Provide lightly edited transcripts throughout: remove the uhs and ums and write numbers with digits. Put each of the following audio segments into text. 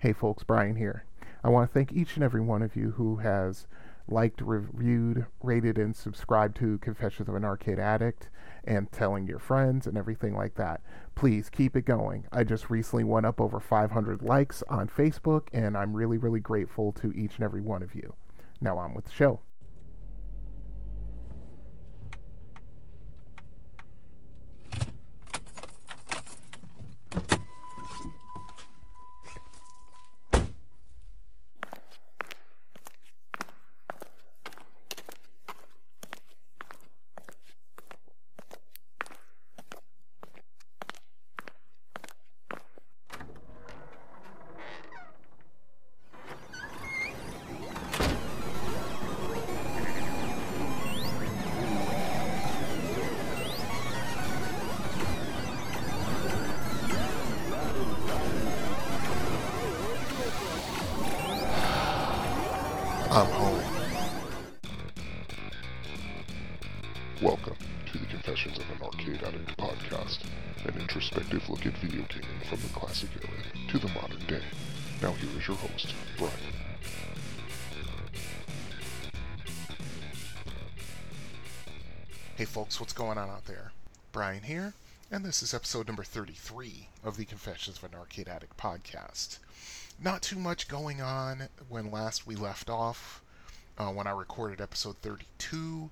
Hey folks, Brian here. I want to thank each and every one of you who has liked, reviewed, rated, and subscribed to Confessions of an Arcade Addict and telling your friends and everything like that. Please keep it going. I just recently went up over 500 likes on Facebook, and I'm really, really grateful to each and every one of you. Now on with the show. Here, and this is episode number 33 of the Confessions of an Arcade Addict podcast. Not too much going on when last we left off, when I recorded episode 32.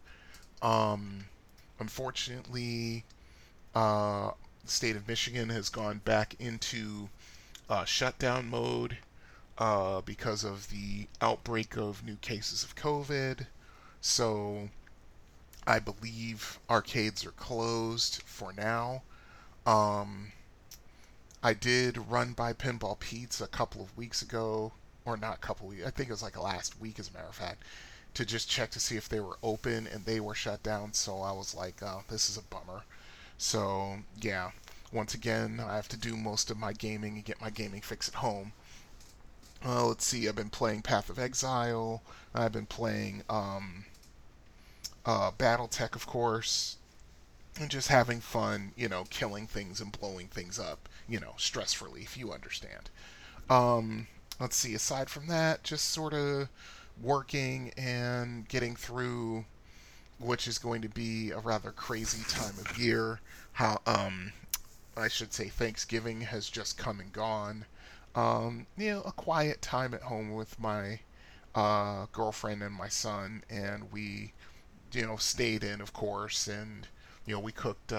Unfortunately, the state of Michigan has gone back into shutdown mode because of the outbreak of new cases of COVID, so I believe arcades are closed for now. I did run by Pinball Pete's a couple of weeks ago, or not a couple of weeks, I think it was like last week as a matter of fact, to just check to see if they were open, and they were shut down, so I was like, oh, this is a bummer. So, yeah, once again, I have to do most of my gaming and get my gaming fix at home. Let's see, I've been playing Path of Exile, I've been playing BattleTech, of course, and just having fun, you know, killing things and blowing things up, you know, stress relief, you understand. Let's see, aside from that, just sort of working and getting through, which is going to be a rather crazy time of year. How, I should say Thanksgiving has just come and gone. You know, a quiet time at home with my girlfriend and my son, and we, you know, stayed in, of course, and, you know, we cooked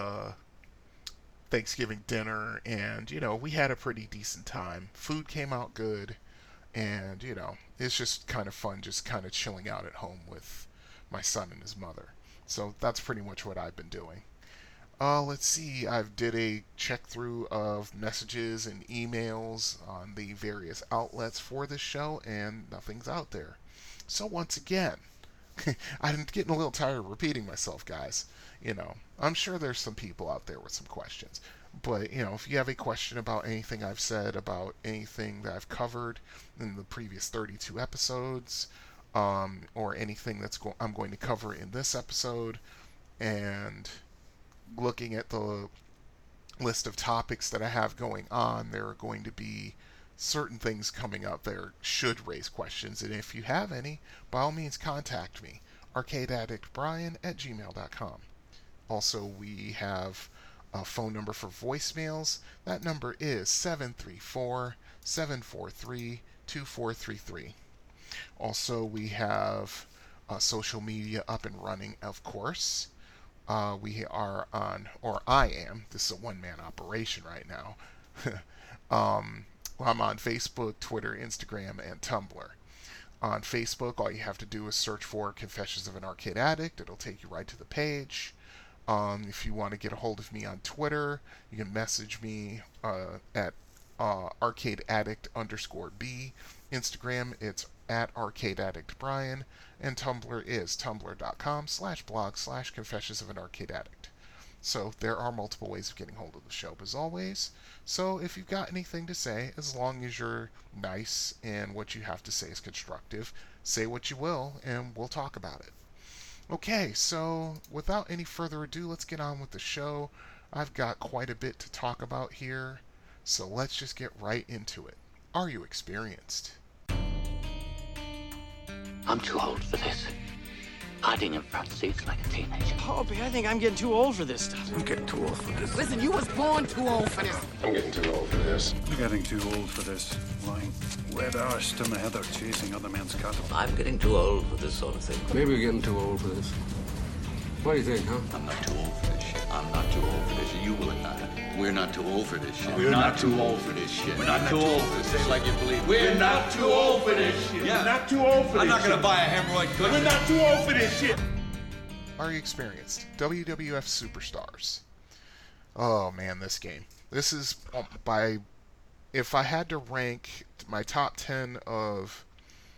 Thanksgiving dinner, and, you know, we had a pretty decent time. Food came out good, and, you know, it's just kind of fun just kind of chilling out at home with my son and his mother. So that's pretty much what I've been doing. Let's see, I've did a check-through of messages and emails on the various outlets for this show, and nothing's out there. So once again, I'm getting a little tired of repeating myself, guys. You know, I'm sure there's some people out there with some questions. But, you know, if you have a question about anything I've said, about anything that I've covered in the previous 32 episodes, or anything that's I'm going to cover in this episode, and looking at the list of topics that I have going on, there are going to be certain things coming up there should raise questions, and if you have any, by all means contact me, arcadeaddictbrian@gmail.com. Also, we have a phone number for voicemails. That number is 734-743-2433. Also, we have social media up and running, of course. We are on, or I am, this is a one-man operation right now, I'm on Facebook, Twitter, Instagram, and Tumblr. On Facebook, all you have to do is search for Confessions of an Arcade Addict. It'll take you right to the page. If you want to get a hold of me on Twitter, you can message me at arcadeaddict_B. Instagram, it's at arcadeaddictbrian. And Tumblr is tumblr.com/blog/confessionsofanarcadeaddict. So there are multiple ways of getting hold of the show, as always. So if you've got anything to say, as long as you're nice and what you have to say is constructive, say what you will, and we'll talk about it. Okay, so without any further ado, let's get on with the show. I've got quite a bit to talk about here, so let's just get right into it. Are you experienced? I'm too old for this. Hiding in front seats like a teenager. Hoppy, I think I'm getting too old for this stuff. I'm getting too old for this. Listen, you was born too old for this. I'm getting too old for this. You're getting too old for this. Lying wet arsed in the heather chasing other men's cattle. I'm getting too old for this sort of thing. Maybe we're getting too old for this. What do you think, huh? I'm not too old for this shit. I'm not too old for this. You will not. We're not too old for this shit. We're not too old for this shit. We're not too old for this. Say like you believe. We're not too old for this shit. We're not too old for this shit. I'm not gonna buy a hemorrhoid cushion. We're not too old for this shit. Are you experienced? WWF Superstars. Oh man, this game. This is by. If I had to rank my top 10 of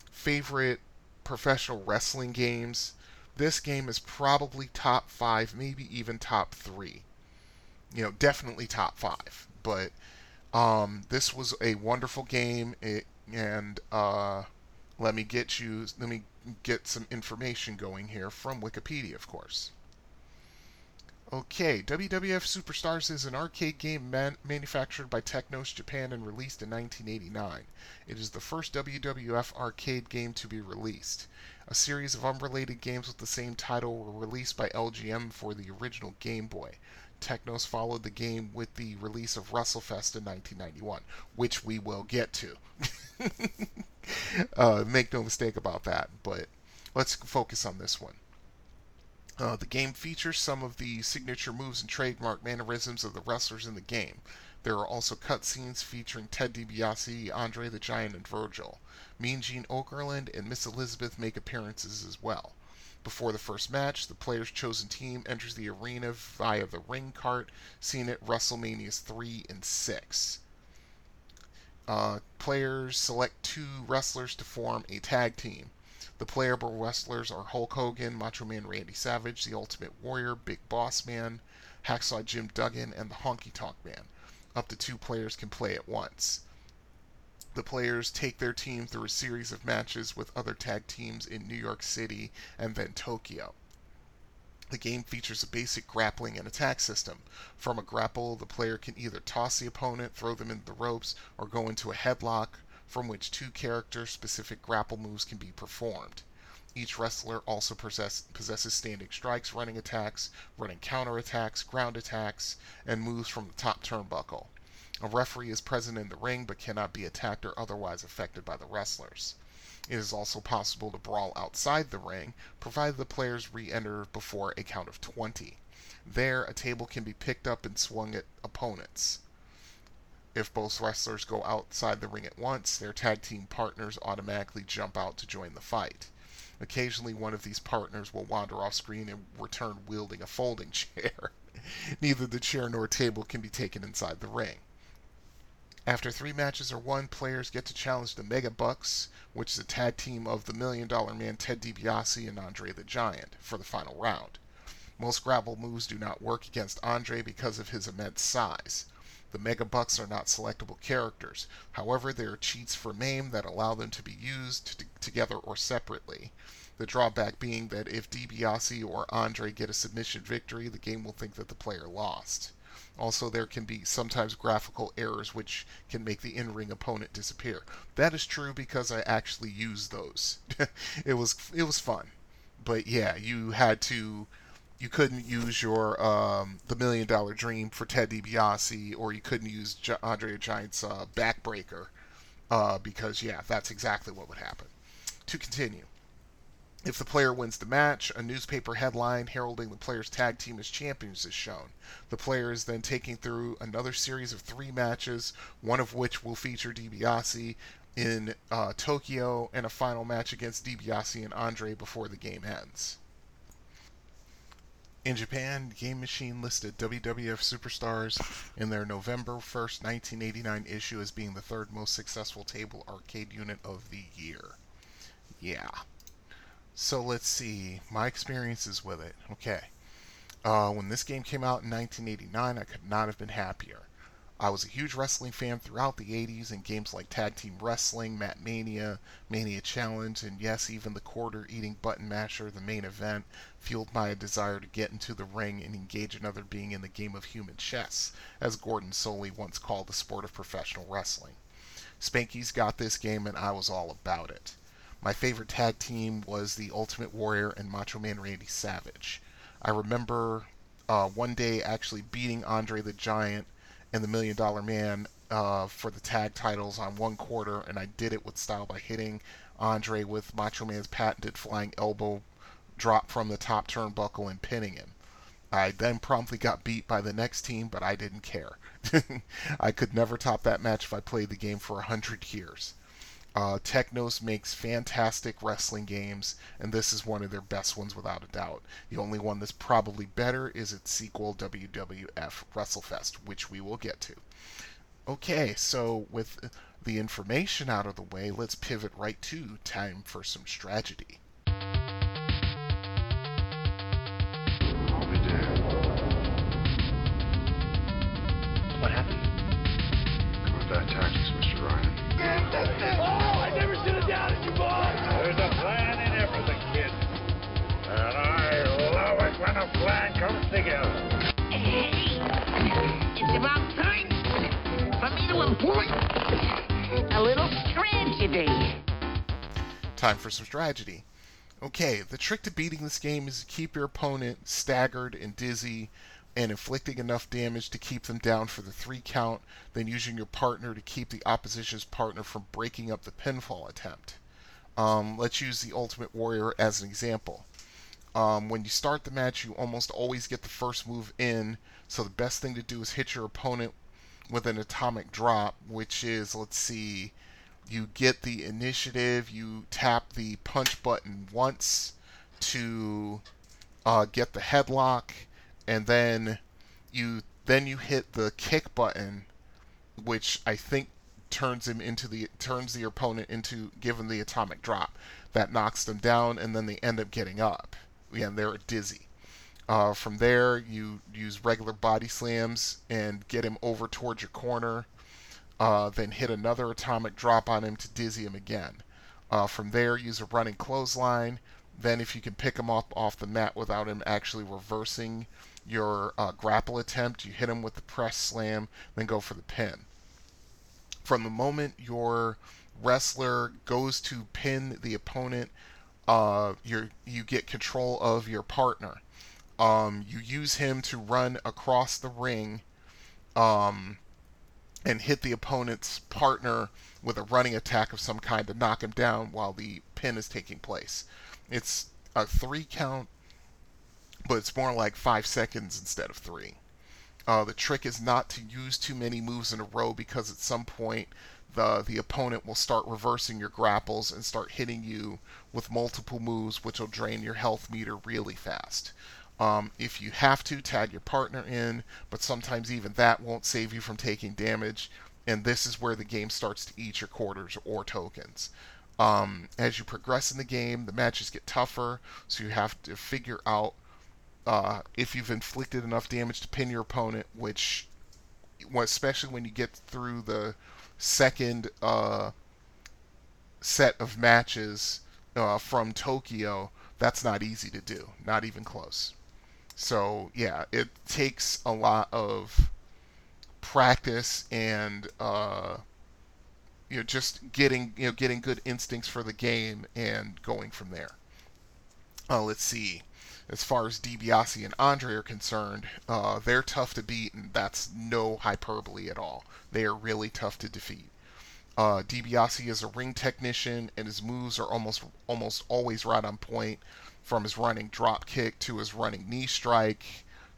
favorite professional wrestling games, this game is probably top 5, maybe even top 3. You know, definitely top 5. But this was a wonderful game. Let me get some information going here from Wikipedia, of course. Okay, WWF Superstars is an arcade game manufactured by Technos Japan and released in 1989. It is the first WWF arcade game to be released. A series of unrelated games with the same title were released by LGM for the original Game Boy. Technos followed the game with the release of WrestleFest in 1991, which we will get to. Make no mistake about that, but let's focus on this one. The game features some of the signature moves and trademark mannerisms of the wrestlers in the game. There are also cutscenes featuring Ted DiBiase, Andre the Giant, and Virgil. Mean Gene Okerlund and Miss Elizabeth make appearances as well. Before the first match, the player's chosen team enters the arena via the ring cart, seen at WrestleManias 3 and 6. Players select 2 wrestlers to form a tag team. The playable wrestlers are Hulk Hogan, Macho Man Randy Savage, The Ultimate Warrior, Big Boss Man, Hacksaw Jim Duggan, and the Honky Tonk Man. Up to 2 players can play at once. The players take their team through a series of matches with other tag teams in New York City and then Tokyo. The game features a basic grappling and attack system. From a grapple, the player can either toss the opponent, throw them into the ropes, or go into a headlock, from which 2 character-specific grapple moves can be performed. Each wrestler also possesses standing strikes, running attacks, running counterattacks, ground attacks, and moves from the top turnbuckle. A referee is present in the ring but cannot be attacked or otherwise affected by the wrestlers. It is also possible to brawl outside the ring, provided the players re-enter before a count of 20. There, a table can be picked up and swung at opponents. If both wrestlers go outside the ring at once, their tag team partners automatically jump out to join the fight. Occasionally, one of these partners will wander off screen and return wielding a folding chair. Neither the chair nor table can be taken inside the ring. After 3 matches are won, players get to challenge the Megabucks, which is a tag team of the Million Dollar Man, Ted DiBiase, and Andre the Giant, for the final round. Most grapple moves do not work against Andre because of his immense size. The Megabucks are not selectable characters. However, there are cheats for MAME that allow them to be used together or separately. The drawback being that if DiBiase or Andre get a submission victory, the game will think that the player lost. Also, there can be sometimes graphical errors which can make the in-ring opponent disappear. That is true because I actually used those. It was fun. But yeah, you couldn't use your the $1 Million Dream for Ted DiBiase, or you couldn't use Andre Giant's backbreaker, because yeah, that's exactly what would happen. To continue, if the player wins the match, a newspaper headline heralding the player's tag team as champions is shown. The player is then taken through another series of 3 matches, one of which will feature DiBiase in Tokyo, and a final match against DiBiase and Andre before the game ends. In Japan, Game Machine listed WWF Superstars in their November 1st, 1989 issue as being the 3rd most successful table arcade unit of the year. Yeah. So let's see. My experiences with it. Okay. When this game came out in 1989, I could not have been happier. I was a huge wrestling fan throughout the 80s, and games like Tag Team Wrestling, Mat Mania, Mania Challenge, and yes, even the quarter-eating button masher, the main event, fueled my desire to get into the ring and engage another being in the game of human chess, as Gordon Soley once called the sport of professional wrestling. Spanky's got this game, and I was all about it. My favorite tag team was The Ultimate Warrior and Macho Man Randy Savage. I remember one day actually beating Andre the Giant and the Million Dollar Man for the tag titles on one quarter, and I did it with style by hitting Andre with Macho Man's patented flying elbow drop from the top turnbuckle and pinning him. I then promptly got beat by the next team, but I didn't care. I could never top that match if I played the game for 100 years. Technos makes fantastic wrestling games, and this is one of their best ones without a doubt. The only one that's probably better is its sequel, WWF WrestleFest, which we will get to. Okay, so with the information out of the way, let's pivot right to time for some strategy. What happened? Come with that tactics, Mr. Ryan. Oh, I never should have doubted you, boss! There's a plan in everything, kid. And I love it when a plan comes together. It's about time for me to employ a little strategy. Time for some strategy. Okay, the trick to beating this game is to keep your opponent staggered and dizzy, and inflicting enough damage to keep them down for the 3 count, then using your partner to keep the opposition's partner from breaking up the pinfall attempt. Let's use the Ultimate Warrior as an example. When you start the match, you almost always get the first move in, so the best thing to do is hit your opponent with an atomic drop, which is, let's see, you get the initiative, you tap the punch button once to get the headlock, and then you hit the kick button, which I think turns the opponent into giving the atomic drop. That knocks them down, and then they end up getting up. Yeah, they're dizzy. From there, you use regular body slams and get him over towards your corner. Then hit another atomic drop on him to dizzy him again. From there, use a running clothesline. Then if you can pick him up off the mat without him actually reversing your grapple attempt, you hit him with the press slam, then go for the pin. From the moment your wrestler goes to pin the opponent, you get control of your partner. You use him to run across the ring and hit the opponent's partner with a running attack of some kind to knock him down while the pin is taking place. It's a 3 count, but it's more like 5 seconds instead of 3. The trick is not to use too many moves in a row, because at some point the opponent will start reversing your grapples and start hitting you with multiple moves, which will drain your health meter really fast. If you have to, tag your partner in, but sometimes even that won't save you from taking damage, and this is where the game starts to eat your quarters or tokens. As you progress in the game, the matches get tougher, so you have to figure out if you've inflicted enough damage to pin your opponent, which, especially when you get through the second set of matches from Tokyo, that's not easy to do, not even close. So yeah, it takes a lot of practice and just getting good instincts for the game and going from there. Let's see. As far as DiBiase and Andre are concerned, they're tough to beat, and that's no hyperbole at all. They are really tough to defeat. DiBiase is a ring technician, and his moves are almost always right on point, from his running drop kick to his running knee strike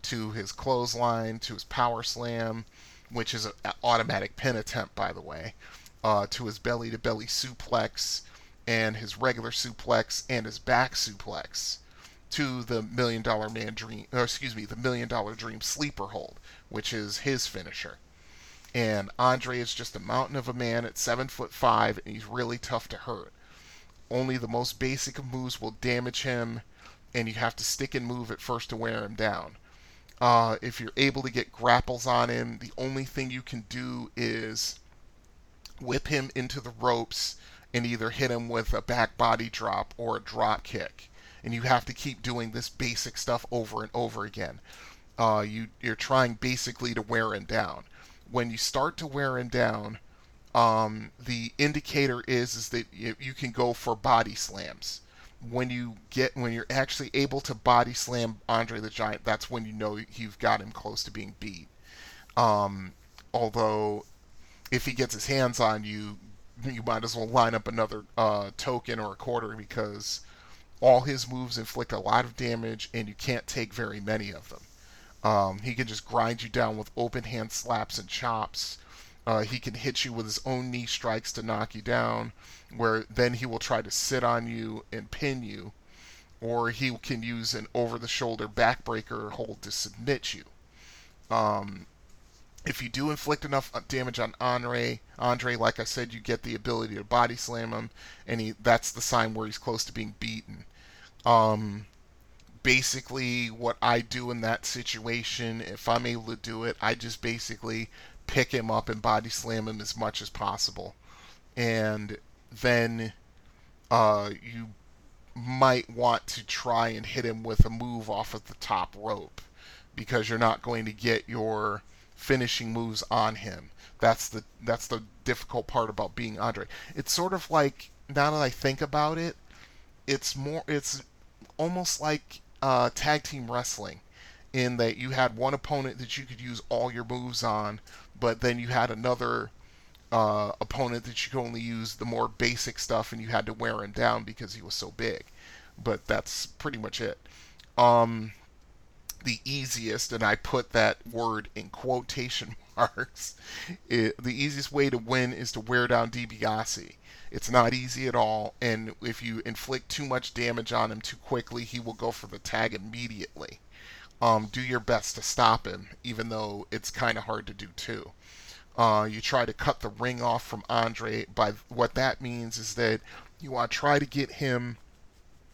to his clothesline to his power slam, which is an automatic pin attempt, by the way, to his belly-to-belly suplex, and his regular suplex, and his back suplex, to the Million Dollar Dream sleeper hold, which is his finisher. And Andre is just a mountain of a man at 7'5", and he's really tough to hurt. Only the most basic of moves will damage him, and you have to stick and move at first to wear him down. If you're able to get grapples on him, the only thing you can do is whip him into the ropes and either hit him with a back body drop or a drop kick. And you have to keep doing this basic stuff over and over again. You're trying basically to wear him down. When you start to wear him down, the indicator is that you can go for body slams. When you're actually able to body slam Andre the Giant, that's when you know you've got him close to being beat. Although, if he gets his hands on you, you might as well line up another token or a quarter, because all his moves inflict a lot of damage, and you can't take very many of them. He can just grind you down with open hand slaps and chops. He can hit you with his own knee strikes to knock you down, where then he will try to sit on you and pin you, or he can use an over-the-shoulder backbreaker hold to submit you. If you do inflict enough damage on Andre, like I said, you get the ability to body slam him, and that's the sign where he's close to being beaten. Basically, what I do in that situation, if I'm able to do it, I just basically pick him up and body slam him as much as possible. And then you might want to try and hit him with a move off of the top rope, because you're not going to get your finishing moves on him. That's the difficult part about being Andre. It's sort of like, now that I think about it, it's almost like tag team wrestling, in that you had one opponent that you could use all your moves on, but then you had another opponent that you could only use the more basic stuff, and you had to wear him down because he was so big. But that's pretty much it. The easiest, and I put that word in quotation marks, the easiest way to win is to wear down DiBiase. It's not easy at all, and if you inflict too much damage on him too quickly, he will go for the tag immediately. Do your best to stop him, even though it's kind of hard to do too. You try to cut the ring off from Andre. By what that means is that you want to try to get him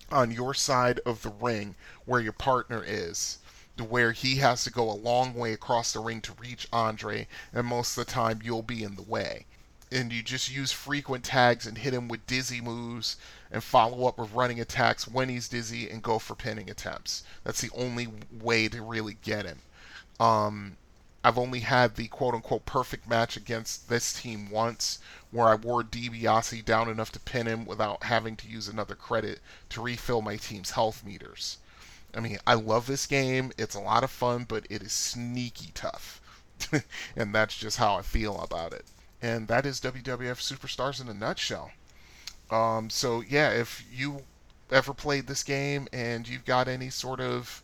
on your side of the ring where your partner is, to where he has to go a long way across the ring to reach Andre, and most of the time you'll be in the way. And you just use frequent tags and hit him with dizzy moves, and follow up with running attacks when he's dizzy, and go for pinning attempts. That's the only way to really get him. I've only had the quote-unquote perfect match against this team once, where I wore DiBiase down enough to pin him without having to use another credit to refill my team's health meters. I mean, I love this game, it's a lot of fun, but it is sneaky tough. And that's just how I feel about it. And that is WWF Superstars in a nutshell. So yeah, if you ever played this game and you've got any sort of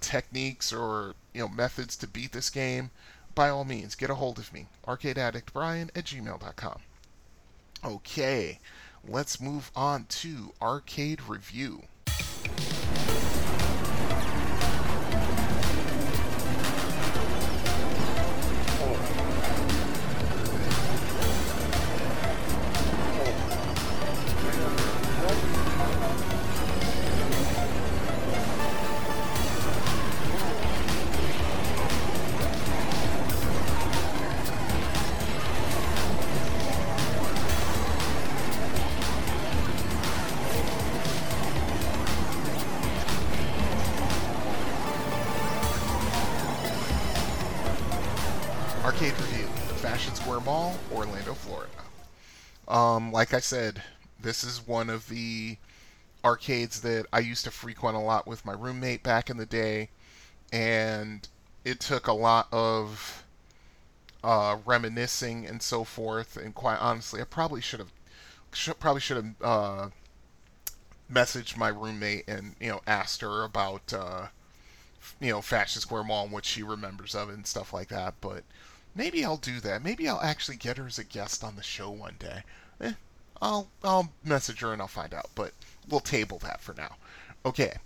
techniques or methods to beat this game, by all means, get a hold of me, arcadeaddictbrian@gmail.com. Okay, let's move on to Arcade Review. Arcade Review, Fashion Square Mall, Orlando, Florida. Like I said, this is one of the arcades that I used to frequent a lot with my roommate back in the day, and it took a lot of reminiscing and so forth. And quite honestly, I probably should have messaged my roommate and asked her about Fashion Square Mall and what she remembers of it and stuff like that. But maybe I'll do that. Maybe I'll actually get her as a guest on the show one day. I'll message her and I'll find out, but we'll table that for now. Okay,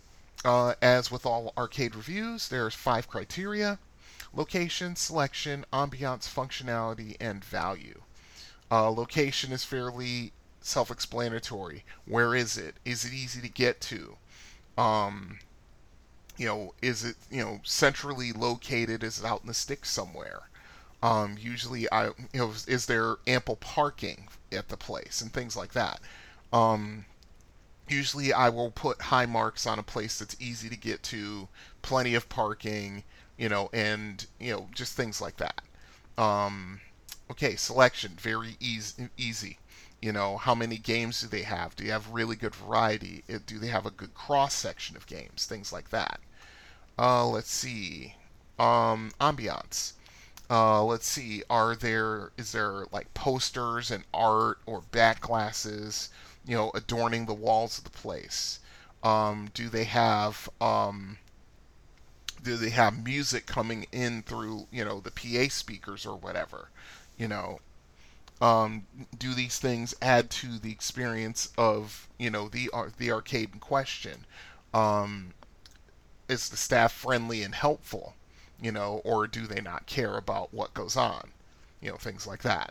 as with all arcade reviews, there's 5 criteria: location, selection, ambiance, functionality, and value. Location is fairly self-explanatory. Where is it? Is it easy to get to? Is it, centrally located? Is it out in the sticks somewhere? Usually, is there ample parking at the place and things like that? Usually, I will put high marks on a place that's easy to get to, plenty of parking, and just things like that. okay, selection, very easy. You know, how many games do they have? Do you have really good variety? Do they have a good cross-section of games? Things like that. Let's see. Ambiance. Let's see. Is there like posters and art or back glasses, you know, adorning the walls of the place? Do they have music coming in through, you know, the PA speakers or whatever, you know? Do these things add to the experience of, you know, the arcade in question? Is the staff friendly and helpful, you know, or do they not care about what goes on? You know, things like that.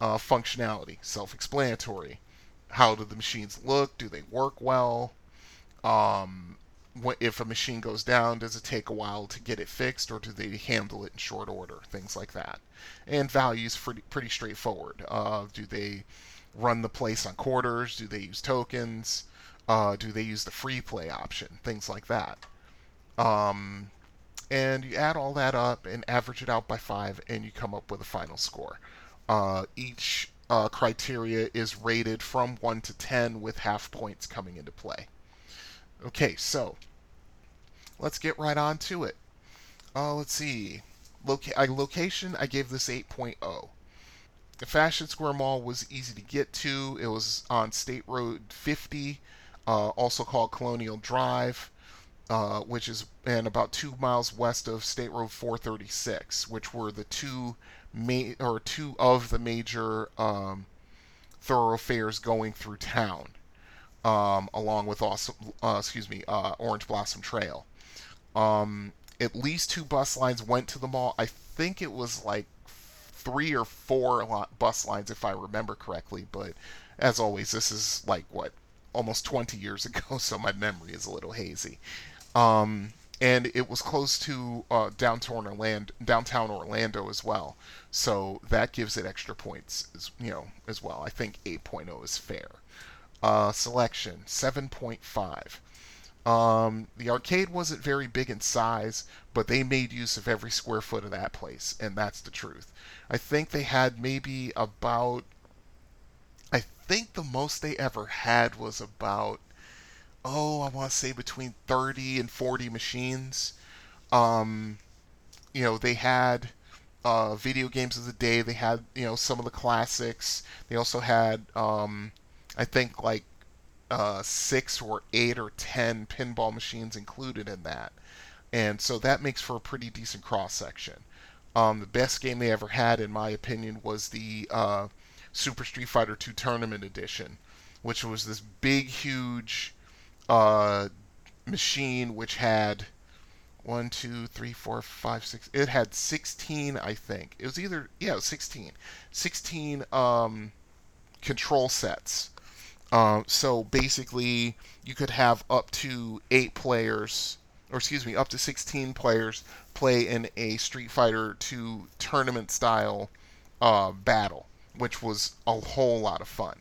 Functionality, self-explanatory. How do the machines look? Do they work well? If a machine goes down, does it take a while to get it fixed, or do they handle it in short order? Things like that. And values, pretty straightforward. Do they run the place on quarters? Do they use tokens? Do they use the free play option? Things like that. And you add all that up and average it out by 5, and you come up with a final score. Each criteria is rated from 1 to 10 with half points coming into play. Okay, so let's get right on to it. Let's see. Location, I gave this 8.0. The Fashion Square Mall was easy to get to. It was on State Road 50, also called Colonial Drive, which is about 2 miles west of State Road 436, which were the two of the major thoroughfares going through town. Along with also, Orange Blossom Trail. At least 2 bus lines went to the mall. I think it was like 3 or 4 bus lines, if I remember correctly. But as always, this is like almost 20 years ago, so my memory is a little hazy. And it was close to downtown Orlando as well. So that gives it extra points, as well. I think 8.0 is fair. Selection, 7.5. The arcade wasn't very big in size, but they made use of every square foot of that place, and that's the truth. I think they had the most they ever had was between 30 and 40 machines. They had video games of the day. They had, some of the classics. They also had, I think 6 or 8 or 10 pinball machines included in that. And so that makes for a pretty decent cross-section. The best game they ever had, in my opinion, was the Super Street Fighter II Tournament Edition, which was this big, huge machine which had 1, 2, 3, 4, 5, 6... It had 16, I think. It was 16. 16 control sets. So basically, you could have up to 16 players play in a Street Fighter II tournament-style battle, which was a whole lot of fun.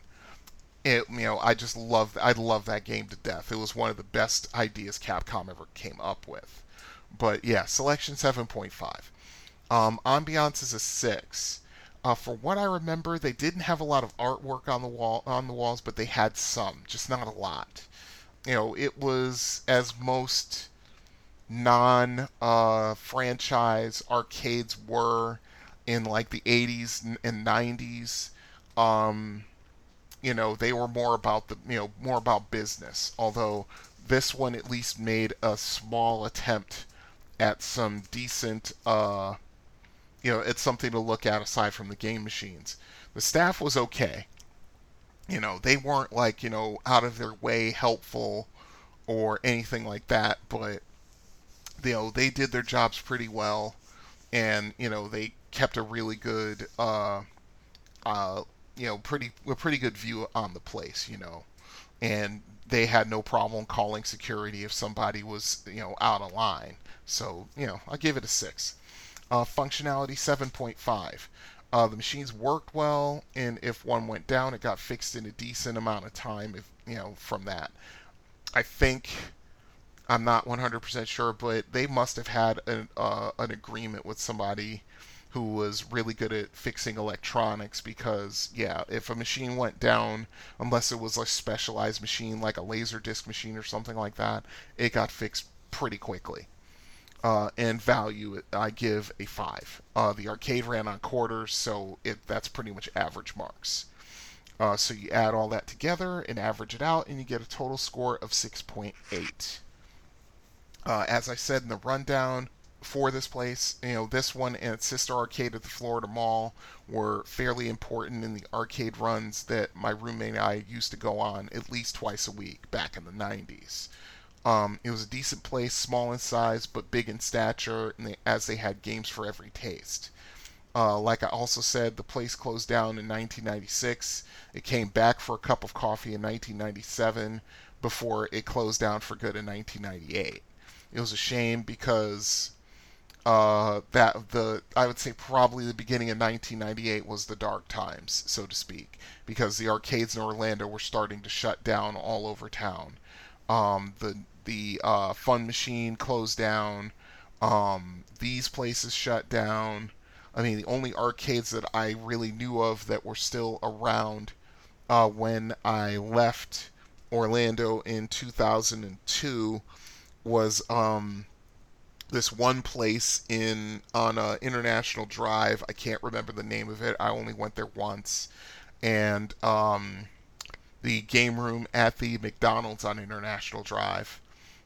I love that game to death. It was one of the best ideas Capcom ever came up with. But yeah, selection 7.5. Ambiance is a 6. For what I remember, they didn't have a lot of artwork on the walls, but they had some, just not a lot. It was, as most non-franchise arcades were in the 80s and 90s. They were more about business. Although this one at least made a small attempt at some decent. It's something to look at aside from the game machines. The staff was okay. They weren't out of their way helpful or anything like that, but they did their jobs pretty well, and they kept a really good pretty good view on the place, and they had no problem calling security if somebody was out of line. So I give it a 6. Functionality, 7.5. The machines worked well, and if one went down, it got fixed in a decent amount of time, from that. I think, I'm not 100% sure, but they must have had an agreement with somebody who was really good at fixing electronics because, yeah, if a machine went down, unless it was a specialized machine like a laser disc machine or something like that, it got fixed pretty quickly. And value, I give a 5. The arcade ran on quarters, so that's pretty much average marks. So you add all that together and average it out, and you get a total score of 6.8. As I said in the rundown for this place, this one and its sister arcade at the Florida Mall were fairly important in the arcade runs that my roommate and I used to go on at least twice a week back in the 90s. It was a decent place, small in size, but big in stature, and they had games for every taste. Like I also said, the place closed down in 1996. It came back for a cup of coffee in 1997 before it closed down for good in 1998. It was a shame because I would say probably the beginning of 1998 was the dark times, so to speak, because the arcades in Orlando were starting to shut down all over town. The Fun Machine closed down. These places shut down. I mean, the only arcades that I really knew of that were still around when I left Orlando in 2002 was this one place on International Drive. I can't remember the name of it. I only went there once, and the game room at the McDonald's on International Drive,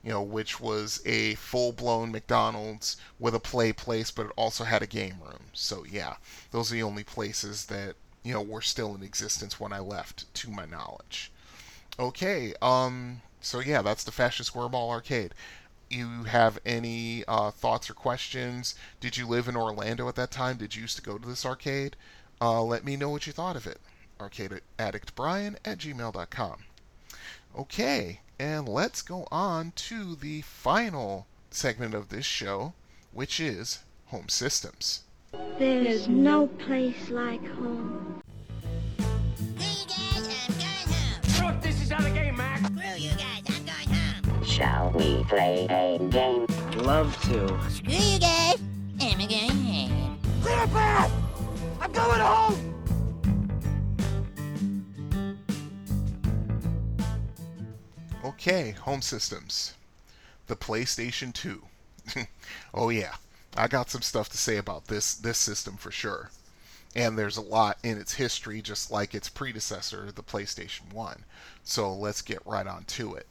which was a full-blown McDonald's with a play place, but it also had a game room. So, yeah, those are the only places that, were still in existence when I left, to my knowledge. Okay, so yeah, that's the Fashion Square Mall Arcade. You have any thoughts or questions? Did you live in Orlando at that time? Did you used to go to this arcade? Let me know what you thought of it. arcadeaddictbrian@gmail.com. Okay, and let's go on to the final segment of this show, which is home systems. There is no place like home. Hey you guys, I'm going home. Look, this is not a game, Max. Screw you guys, I'm going home. Shall we play a game? Love to. Screw you guys, I'm going home. Clear a path! I'm going home! Okay, home systems. The PlayStation 2. Oh yeah, I got some stuff to say about this system for sure. And there's a lot in its history, just like its predecessor, the PlayStation 1. So let's get right on to it.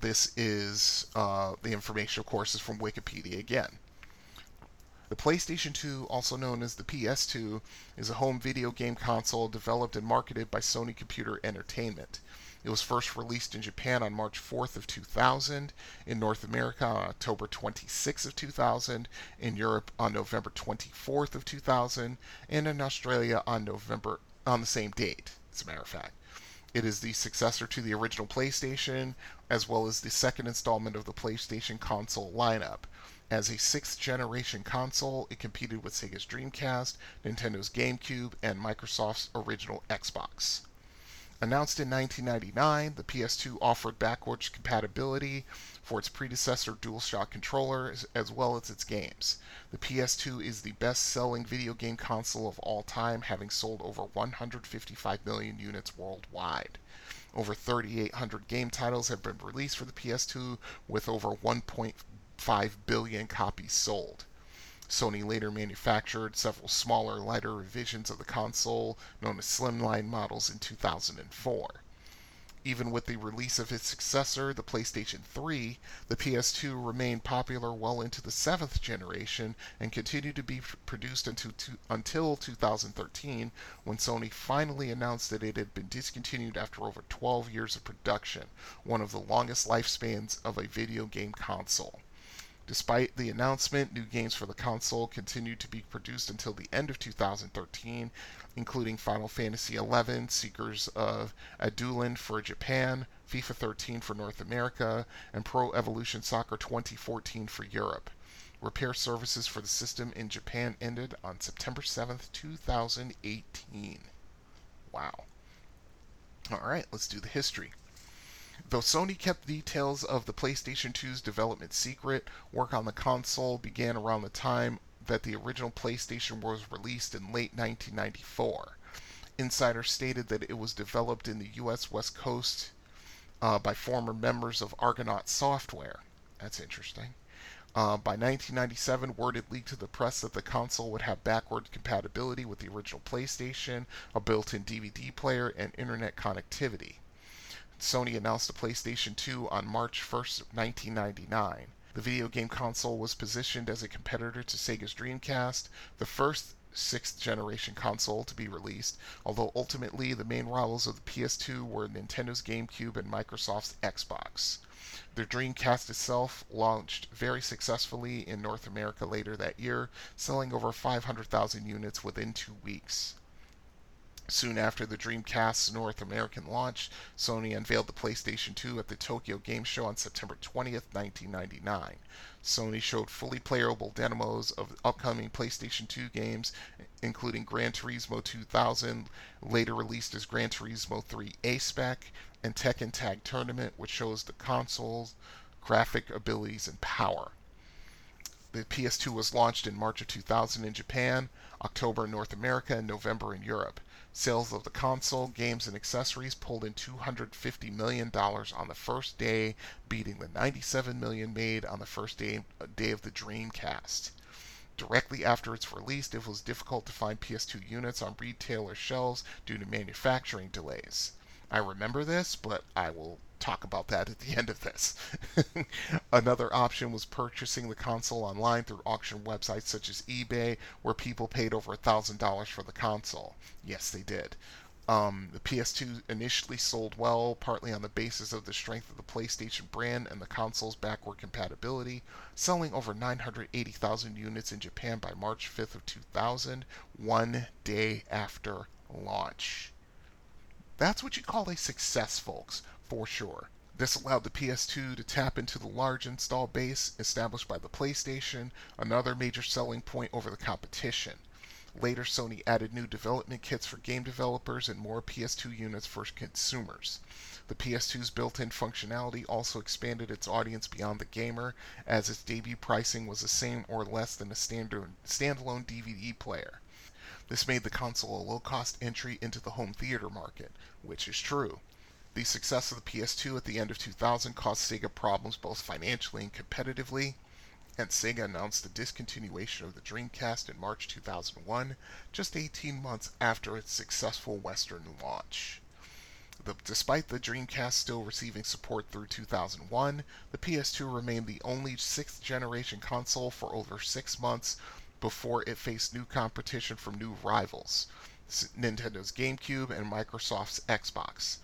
This is, the information, of course, is from Wikipedia again. The PlayStation 2, also known as the PS2, is a home video game console developed and marketed by Sony Computer Entertainment. It was first released in Japan on March 4th of 2000, in North America on October 26th of 2000, in Europe on November 24th of 2000, and in Australia on the same date, as a matter of fact. It is the successor to the original PlayStation, as well as the second installment of the PlayStation console lineup. As a 6th-generation console, it competed with Sega's Dreamcast, Nintendo's GameCube, and Microsoft's original Xbox. Announced in 1999, the PS2 offered backwards compatibility for its predecessor DualShock controller as well as its games. The PS2 is the best-selling video game console of all time, having sold over 155 million units worldwide. Over 3,800 game titles have been released for the PS2, with over 1.5 billion copies sold. Sony later manufactured several smaller, lighter revisions of the console, known as Slimline models, in 2004. Even with the release of its successor, the PlayStation 3, the PS2 remained popular well into the 7th generation and continued to be produced until 2013, when Sony finally announced that it had been discontinued after over 12 years of production, one of the longest lifespans of a video game console. Despite the announcement, new games for the console continued to be produced until the end of 2013, including Final Fantasy XI, Seekers of Adulan for Japan, FIFA 13 for North America, and Pro Evolution Soccer 2014 for Europe. Repair services for the system in Japan ended on September 7th, 2018. Wow. All right, let's do the history. Though Sony kept details of the PlayStation 2's development secret, work on the console began around the time that the original PlayStation was released in late 1994. Insiders stated that it was developed in the U.S. West Coast by former members of Argonaut Software. That's interesting. By 1997, word had leaked to the press that the console would have backward compatibility with the original PlayStation, a built-in DVD player, and internet connectivity. Sony announced the PlayStation 2 on March 1st, 1999. The video game console was positioned as a competitor to Sega's Dreamcast, the first sixth-generation console to be released, although ultimately the main rivals of the PS2 were Nintendo's GameCube and Microsoft's Xbox. The Dreamcast itself launched very successfully in North America later that year, selling over 500,000 units within 2 weeks. Soon after the Dreamcast's North American launch, Sony unveiled the PlayStation 2 at the Tokyo Game Show on September 20th, 1999. Sony showed fully playable demos of upcoming PlayStation 2 games, including Gran Turismo 2000, later released as Gran Turismo 3 A-Spec, and Tekken Tag Tournament, which shows the console's graphic abilities and power. The PS2 was launched in March of 2000 in Japan, October in North America, and November in Europe. Sales of the console, games, and accessories pulled in $250 million on the first day, beating the $97 million made on the first day of the Dreamcast. Directly after its release, it was difficult to find PS2 units on retailer shelves due to manufacturing delays. I remember this, but I will talk about that at the end of this. Another option was purchasing the console online through auction websites such as eBay, where people paid over $1,000 for the console. Yes, they did. The PS2 initially sold well, partly on the basis of the strength of the PlayStation brand and the console's backward compatibility, selling over 980,000 units in Japan by March 5th of 2000, 1 day after launch. That's what you call a success, folks. For sure. This allowed the PS2 to tap into the large install base established by the PlayStation, another major selling point over the competition. Later, Sony added new development kits for game developers and more PS2 units for consumers. The PS2's built-in functionality also expanded its audience beyond the gamer, as its debut pricing was the same or less than a standalone DVD player. This made the console a low-cost entry into the home theater market, which is true. The success of the PS2 at the end of 2000 caused Sega problems both financially and competitively, and Sega announced the discontinuation of the Dreamcast in March 2001, just 18 months after its successful Western launch. Despite the Dreamcast still receiving support through 2001, the PS2 remained the only 6th generation console for over 6 months before it faced new competition from new rivals, Nintendo's GameCube and Microsoft's Xbox.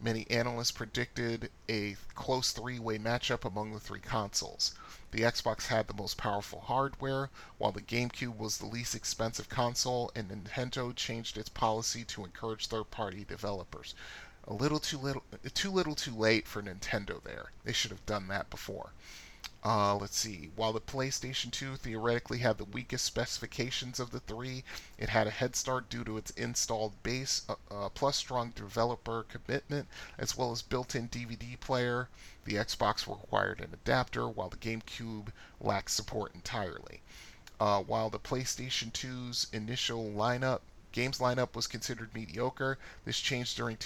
Many analysts predicted a close three-way matchup among the three consoles. The Xbox had the most powerful hardware, while the GameCube was the least expensive console, and Nintendo changed its policy to encourage third-party developers. A little too late for Nintendo there. They should have done that before. Let's see. While the PlayStation 2 theoretically had the weakest specifications of the three, it had a head start due to its installed base, plus strong developer commitment, as well as built-in DVD player. The Xbox required an adapter, while the GameCube lacked support entirely. While the PlayStation 2's initial games lineup was considered mediocre, this changed during the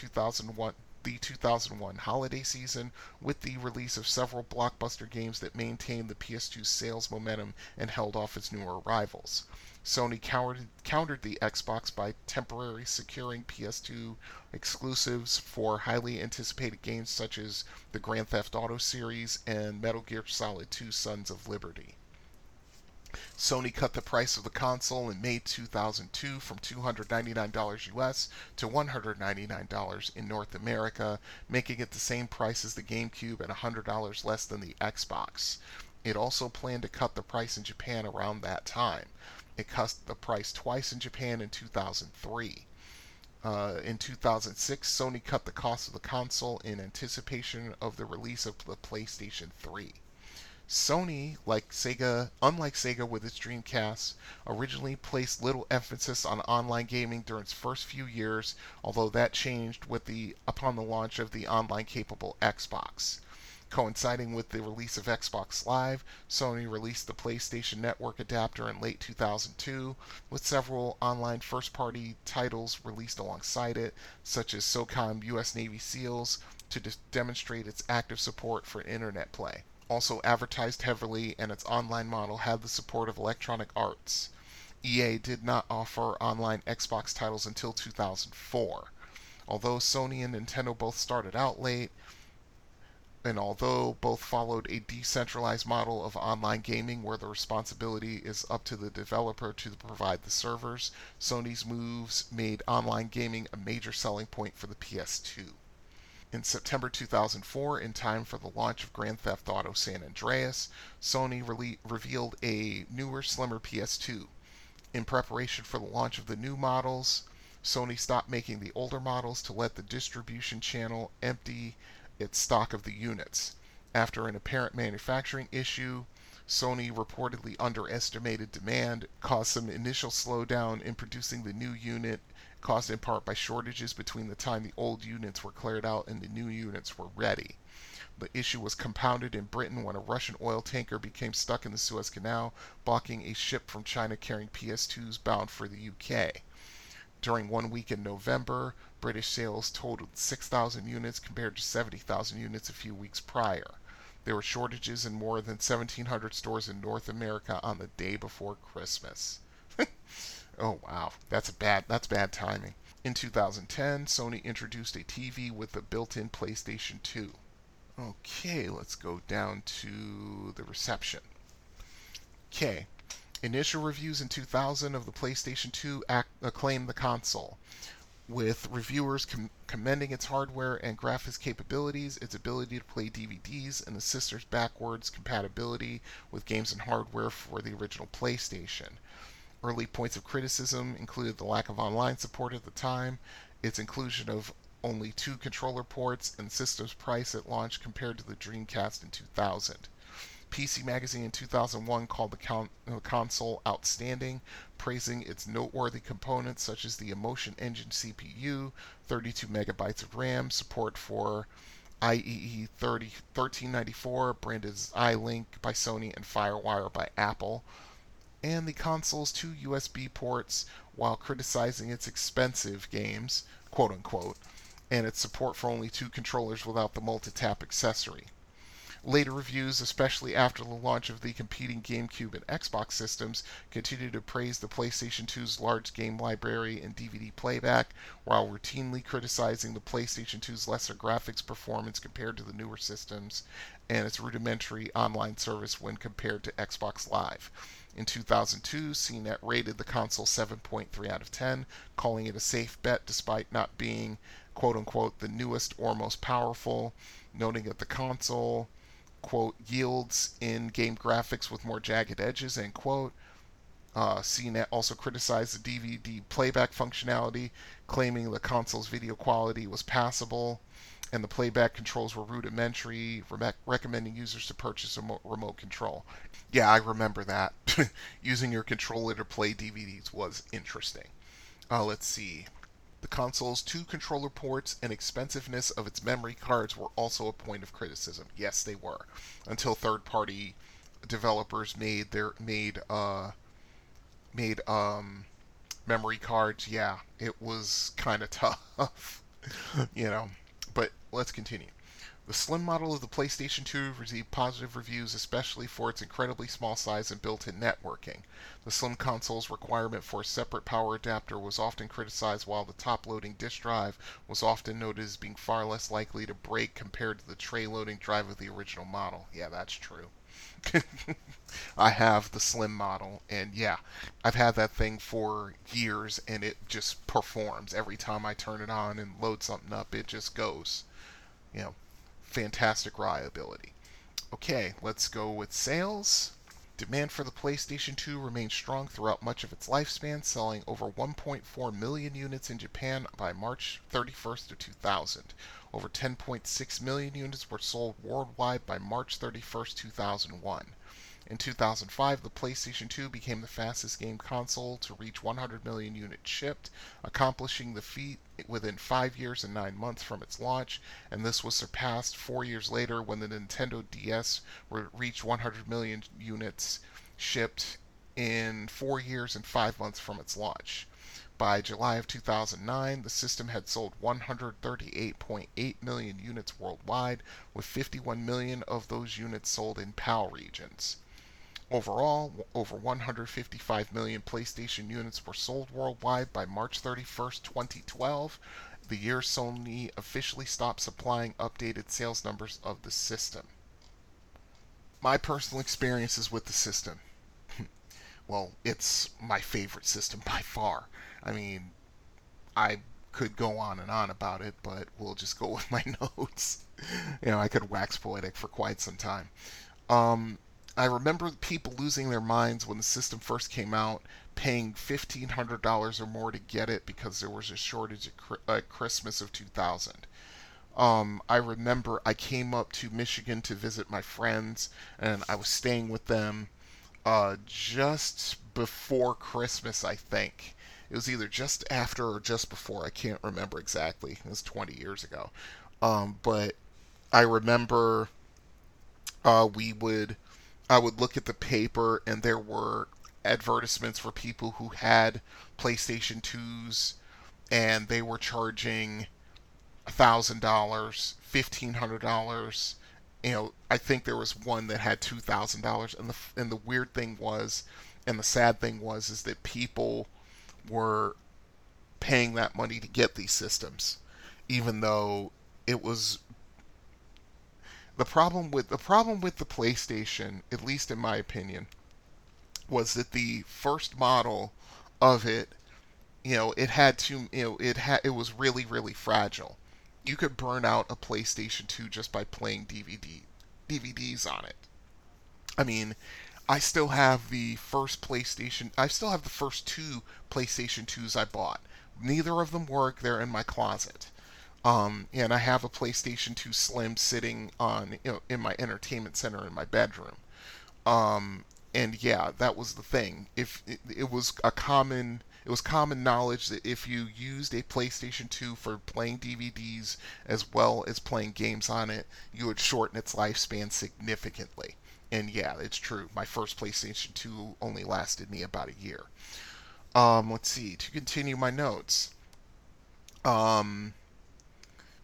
2001 holiday season with the release of several blockbuster games that maintained the PS2's sales momentum and held off its newer rivals. Sony countered the Xbox by temporarily securing PS2 exclusives for highly anticipated games such as the Grand Theft Auto series and Metal Gear Solid 2 Sons of Liberty. Sony cut the price of the console in May 2002 from $299 US to $199 in North America, making it the same price as the GameCube and $100 less than the Xbox. It also planned to cut the price in Japan around that time. It cut the price twice in Japan in 2003. In 2006, Sony cut the cost of the console in anticipation of the release of the PlayStation 3. Sony, unlike Sega with its Dreamcast, originally placed little emphasis on online gaming during its first few years, although that changed upon the launch of the online-capable Xbox. Coinciding with the release of Xbox Live, Sony released the PlayStation Network adapter in late 2002, with several online first-party titles released alongside it, such as SOCOM U.S. Navy SEALs, to demonstrate its active support for internet play. Also advertised heavily, and its online model had the support of Electronic Arts. EA did not offer online Xbox titles until 2004. Although Sony and Nintendo both started out late, and although both followed a decentralized model of online gaming where the responsibility is up to the developer to provide the servers, Sony's moves made online gaming a major selling point for the PS2. In September 2004, in time for the launch of Grand Theft Auto San Andreas, Sony revealed a newer, slimmer PS2. In preparation for the launch of the new models, Sony stopped making the older models to let the distribution channel empty its stock of the units. After an apparent manufacturing issue, Sony reportedly underestimated demand, caused some initial slowdown in producing the new unit, caused in part by shortages between the time the old units were cleared out and the new units were ready. The issue was compounded in Britain when a Russian oil tanker became stuck in the Suez Canal, blocking a ship from China carrying PS2s bound for the UK. During one week in November, British sales totaled 6,000 units compared to 70,000 units a few weeks prior. There were shortages in more than 1,700 stores in North America on the day before Christmas. Oh wow, that's bad timing. In 2010, Sony introduced a TV with a built-in PlayStation 2. Okay, let's go down to the reception. Okay. Initial reviews in 2000 of the PlayStation 2 acclaimed the console, with reviewers commending its hardware and graphics capabilities, its ability to play DVDs, and the system's backwards compatibility with games and hardware for the original PlayStation. Early points of criticism included the lack of online support at the time, its inclusion of only 2 controller ports, and the system's price at launch compared to the Dreamcast in 2000. PC Magazine in 2001 called the console outstanding, praising its noteworthy components such as the Emotion Engine CPU, 32 megabytes of RAM, support for IEEE 1394, branded as iLink by Sony and FireWire by Apple, and the console's 2 USB ports, while criticizing its expensive games, quote-unquote, and its support for only 2 controllers without the multi-tap accessory. Later reviews, especially after the launch of the competing GameCube and Xbox systems, continue to praise the PlayStation 2's large game library and DVD playback, while routinely criticizing the PlayStation 2's lesser graphics performance compared to the newer systems and its rudimentary online service when compared to Xbox Live. In 2002, CNET rated the console 7.3 out of 10, calling it a safe bet despite not being, quote-unquote, the newest or most powerful, noting that the console, quote, yields in-game graphics with more jagged edges, end quote. CNET also criticized the DVD playback functionality, claiming the console's video quality was passable, and the playback controls were rudimentary, recommending users to purchase a remote control. Yeah, I remember that. Using your controller to play DVDs was interesting. Let's see. The console's 2 controller ports and expensiveness of its memory cards were also a point of criticism. Yes, they were, until third-party developers made memory cards. Yeah, it was kind of tough, you know. But let's continue. The slim model of the PlayStation 2 received positive reviews, especially for its incredibly small size and built-in networking. The slim console's requirement for a separate power adapter was often criticized, while the top-loading disk drive was often noted as being far less likely to break compared to the tray-loading drive of the original model. Yeah, that's true. I have the slim model, and yeah, I've had that thing for years, and it just performs. Every time I turn it on and load something up, it just goes, you know. Fantastic reliability. Okay, let's go with sales. Demand for the PlayStation 2 remained strong throughout much of its lifespan, selling over 1.4 million units in Japan by March 31st of 2000. Over 10.6 million units were sold worldwide by March 31st, 2001. In 2005, the PlayStation 2 became the fastest game console to reach 100 million units shipped, accomplishing the feat within 5 years and 9 months from its launch, and this was surpassed 4 years later when the Nintendo DS reached 100 million units shipped in 4 years and 5 months from its launch. By July of 2009, the system had sold 138.8 million units worldwide, with 51 million of those units sold in PAL regions. Overall, over 155 million PlayStation units were sold worldwide by March 31st, 2012, the year Sony officially stopped supplying updated sales numbers of the system. My personal experiences with the system. Well, it's my favorite system by far. I mean, I could go on and on about it, but we'll just go with my notes. You know, I could wax poetic for quite some time. I remember people losing their minds when the system first came out, paying $1,500 or more to get it because there was a shortage at Christmas of 2000. I remember I came up to Michigan to visit my friends, and I was staying with them just before Christmas, I think. It was either just after or just before. I can't remember exactly. It was 20 years ago. But I remember I would look at the paper, and there were advertisements for people who had PlayStation 2s, and they were charging $1,000, $1,500. You know, I think there was one that had $2,000. And the weird thing was, and the sad thing was, is that people were paying that money to get these systems, even though it was... The problem with the PlayStation, at least in my opinion, was that the first model of it, you know, it had to, you know, it was really, really fragile. You could burn out a PlayStation 2 just by playing DVDs on it. I mean, I still have the first two PlayStation 2s I bought. Neither of them work. They're in my closet. And I have a PlayStation 2 Slim sitting on, you know, in my entertainment center in my bedroom. And yeah, that was the thing. If it was common knowledge that if you used a PlayStation 2 for playing DVDs as well as playing games on it, you would shorten its lifespan significantly. And yeah, it's true. My first PlayStation 2 only lasted me about a year. Let's see. To continue my notes.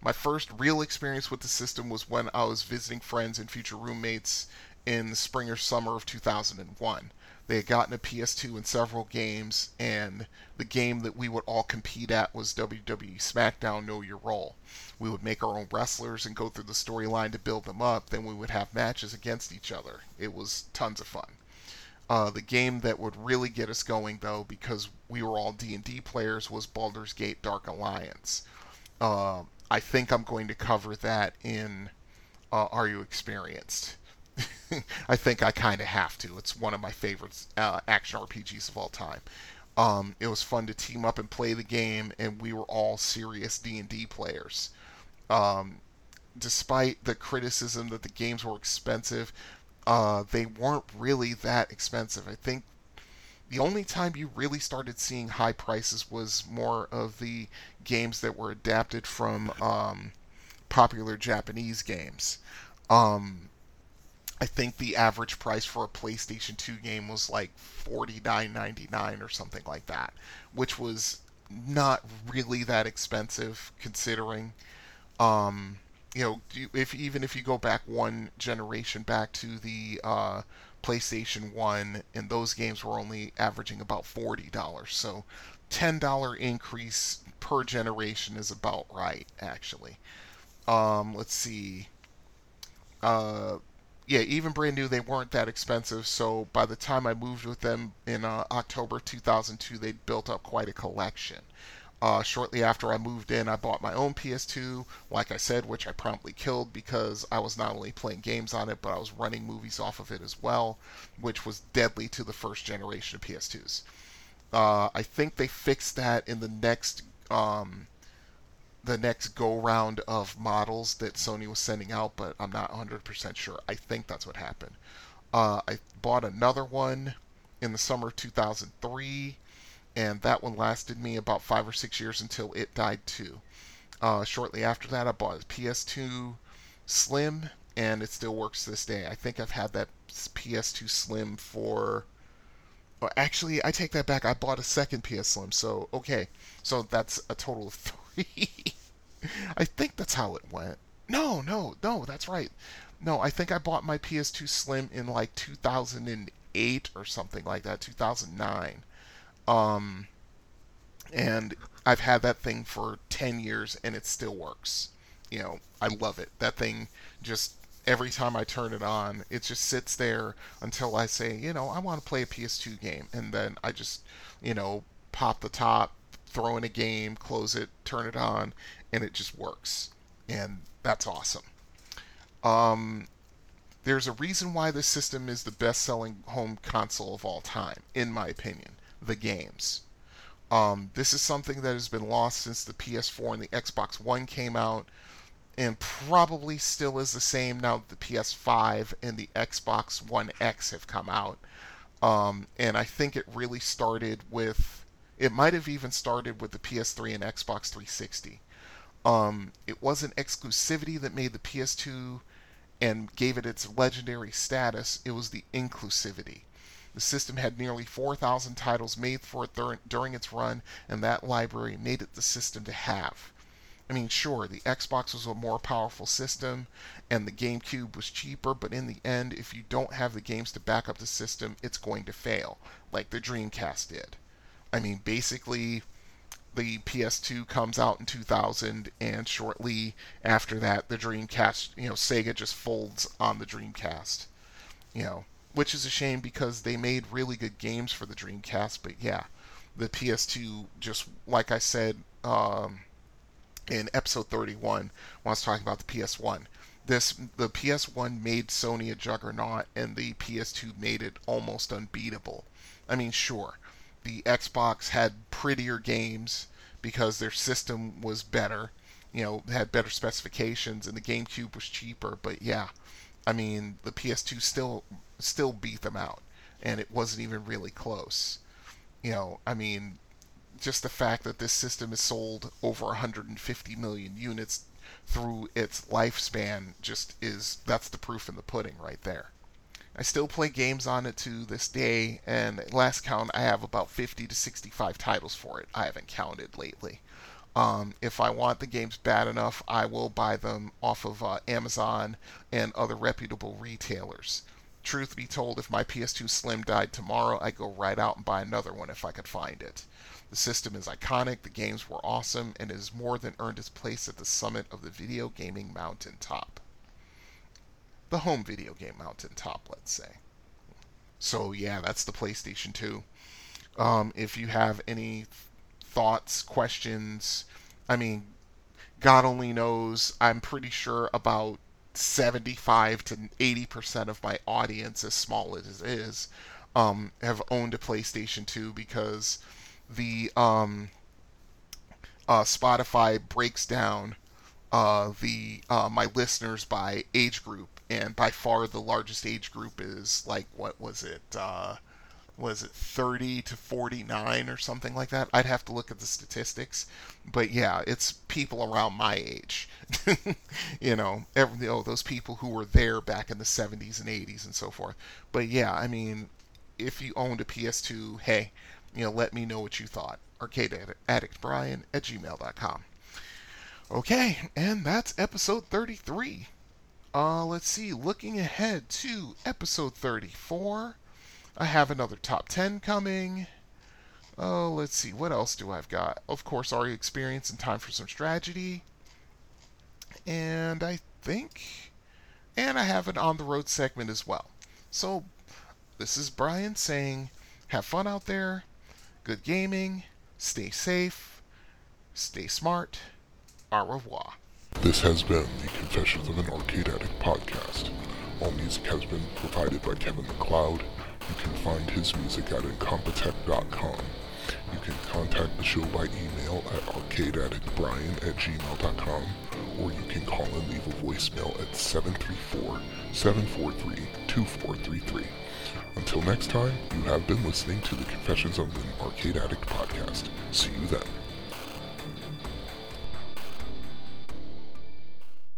My first real experience with the system was when I was visiting friends and future roommates in the spring or summer of 2001. They had gotten a PS2 and several games, and the game that we would all compete at was WWE SmackDown Know Your Role. We would make our own wrestlers and go through the storyline to build them up, then we would have matches against each other. It was tons of fun. The game that would really get us going, though, because we were all D&D players, was Baldur's Gate Dark Alliance. I think I'm going to cover that in Are You Experienced? I think I kind of have to. It's one of my favorite action RPGs of all time. It was fun to team up and play the game, and we were all serious D&D players. Despite the criticism that the games were expensive, they weren't really that expensive. I think the only time you really started seeing high prices was more of the games that were adapted from popular Japanese games. I think the average price for a PlayStation 2 game was like $49.99 or something like that, which was not really that expensive considering. You know, if you go back one generation back to the PlayStation 1, and those games were only averaging about $40, so $10 increase per generation is about right, actually. Let's see. Yeah, even brand new, they weren't that expensive, so by the time I moved with them in October 2002, they'd built up quite a collection. Shortly after I moved in, I bought my own PS2, like I said, which I promptly killed because I was not only playing games on it, but I was running movies off of it as well, which was deadly to the first generation of PS2s. I think they fixed that in the next go-round of models that Sony was sending out, but I'm not 100% sure. I think that's what happened. I bought another one in the summer of 2003, and that one lasted me about 5 or 6 years until it died too. Shortly after that, I bought a PS2 Slim, and it still works to this day. I think I've had that PS2 Slim for... Well, actually, I take that back. I bought a second PS Slim, so okay. So that's a total of three. I think that's how it went. No, that's right. No, I think I bought my PS2 Slim in like 2008 or something like that, 2009. And I've had that thing for 10 years and it still works. You know, I love it. That thing just, every time I turn it on, it just sits there until I say, you know, I want to play a PS2 game. And then I just, you know, pop the top, throw in a game, close it, turn it on, and it just works. And that's awesome. There's a reason why this system is the best-selling home console of all time, in my opinion. The games. This is something that has been lost since the PS4 and the Xbox One came out, and probably still is the same now that the PS5 and the Xbox One X have come out. And I think it really started with... It might have even started with the PS3 and Xbox 360. It wasn't exclusivity that made the PS2 and gave it its legendary status. It was the inclusivity. The system had nearly 4,000 titles made for it during its run, and that library made it the system to have. I mean, sure, the Xbox was a more powerful system, and the GameCube was cheaper, but in the end, if you don't have the games to back up the system, it's going to fail, like the Dreamcast did. I mean, basically... The PS2 comes out in 2000, and shortly after that, the Dreamcast, you know, Sega just folds on the Dreamcast, you know, which is a shame because they made really good games for the Dreamcast, but yeah, the PS2 just, like I said in episode 31, when I was talking about the PS1, the PS1 made Sony a juggernaut, and the PS2 made it almost unbeatable. I mean, sure. The Xbox had prettier games because their system was better, you know, had better specifications, and the GameCube was cheaper. But yeah, I mean, the PS2 still beat them out, and it wasn't even really close. You know, I mean, just the fact that this system has sold over 150 million units through its lifespan just is, that's the proof in the pudding right there. I still play games on it to this day, and at last count, I have about 50 to 65 titles for it. I haven't counted lately. If I want the games bad enough, I will buy them off of Amazon and other reputable retailers. Truth be told, if my PS2 Slim died tomorrow, I'd go right out and buy another one if I could find it. The system is iconic, the games were awesome, and it has more than earned its place at the summit of the video gaming mountaintop. The home video game mountaintop, let's say. So yeah, that's the PlayStation 2. If you have any thoughts, questions, I mean, God only knows, I'm pretty sure about 75 to 80% of my audience, as small as it is, have owned a PlayStation 2 because the Spotify breaks down my listeners by age group. And by far the largest age group is, like, what was it? Was it 30 to 49 or something like that? I'd have to look at the statistics. But, yeah, it's people around my age. You know, those people who were there back in the 70s and 80s and so forth. But, yeah, I mean, if you owned a PS2, hey, you know, let me know what you thought. ArcadeAddictBrian@gmail.com. Okay, and that's episode 33. Let's see, looking ahead to episode 34, I have another top 10 coming. Let's see, what else do I've got? Of course, RE Experience and Time for Some Strategy. And I have an on-the-road segment as well. So, this is Brian saying, have fun out there, good gaming, stay safe, stay smart, au revoir. This has been the Confessions of an Arcade Addict podcast. All music has been provided by Kevin MacLeod. You can find his music at incompetech.com. You can contact the show by email at arcadeaddictbrian@gmail.com, or you can call and leave a voicemail at 734-743-2222. 2433. Until next time, you have been listening to the Confessions of an Arcade Addict podcast. See you then.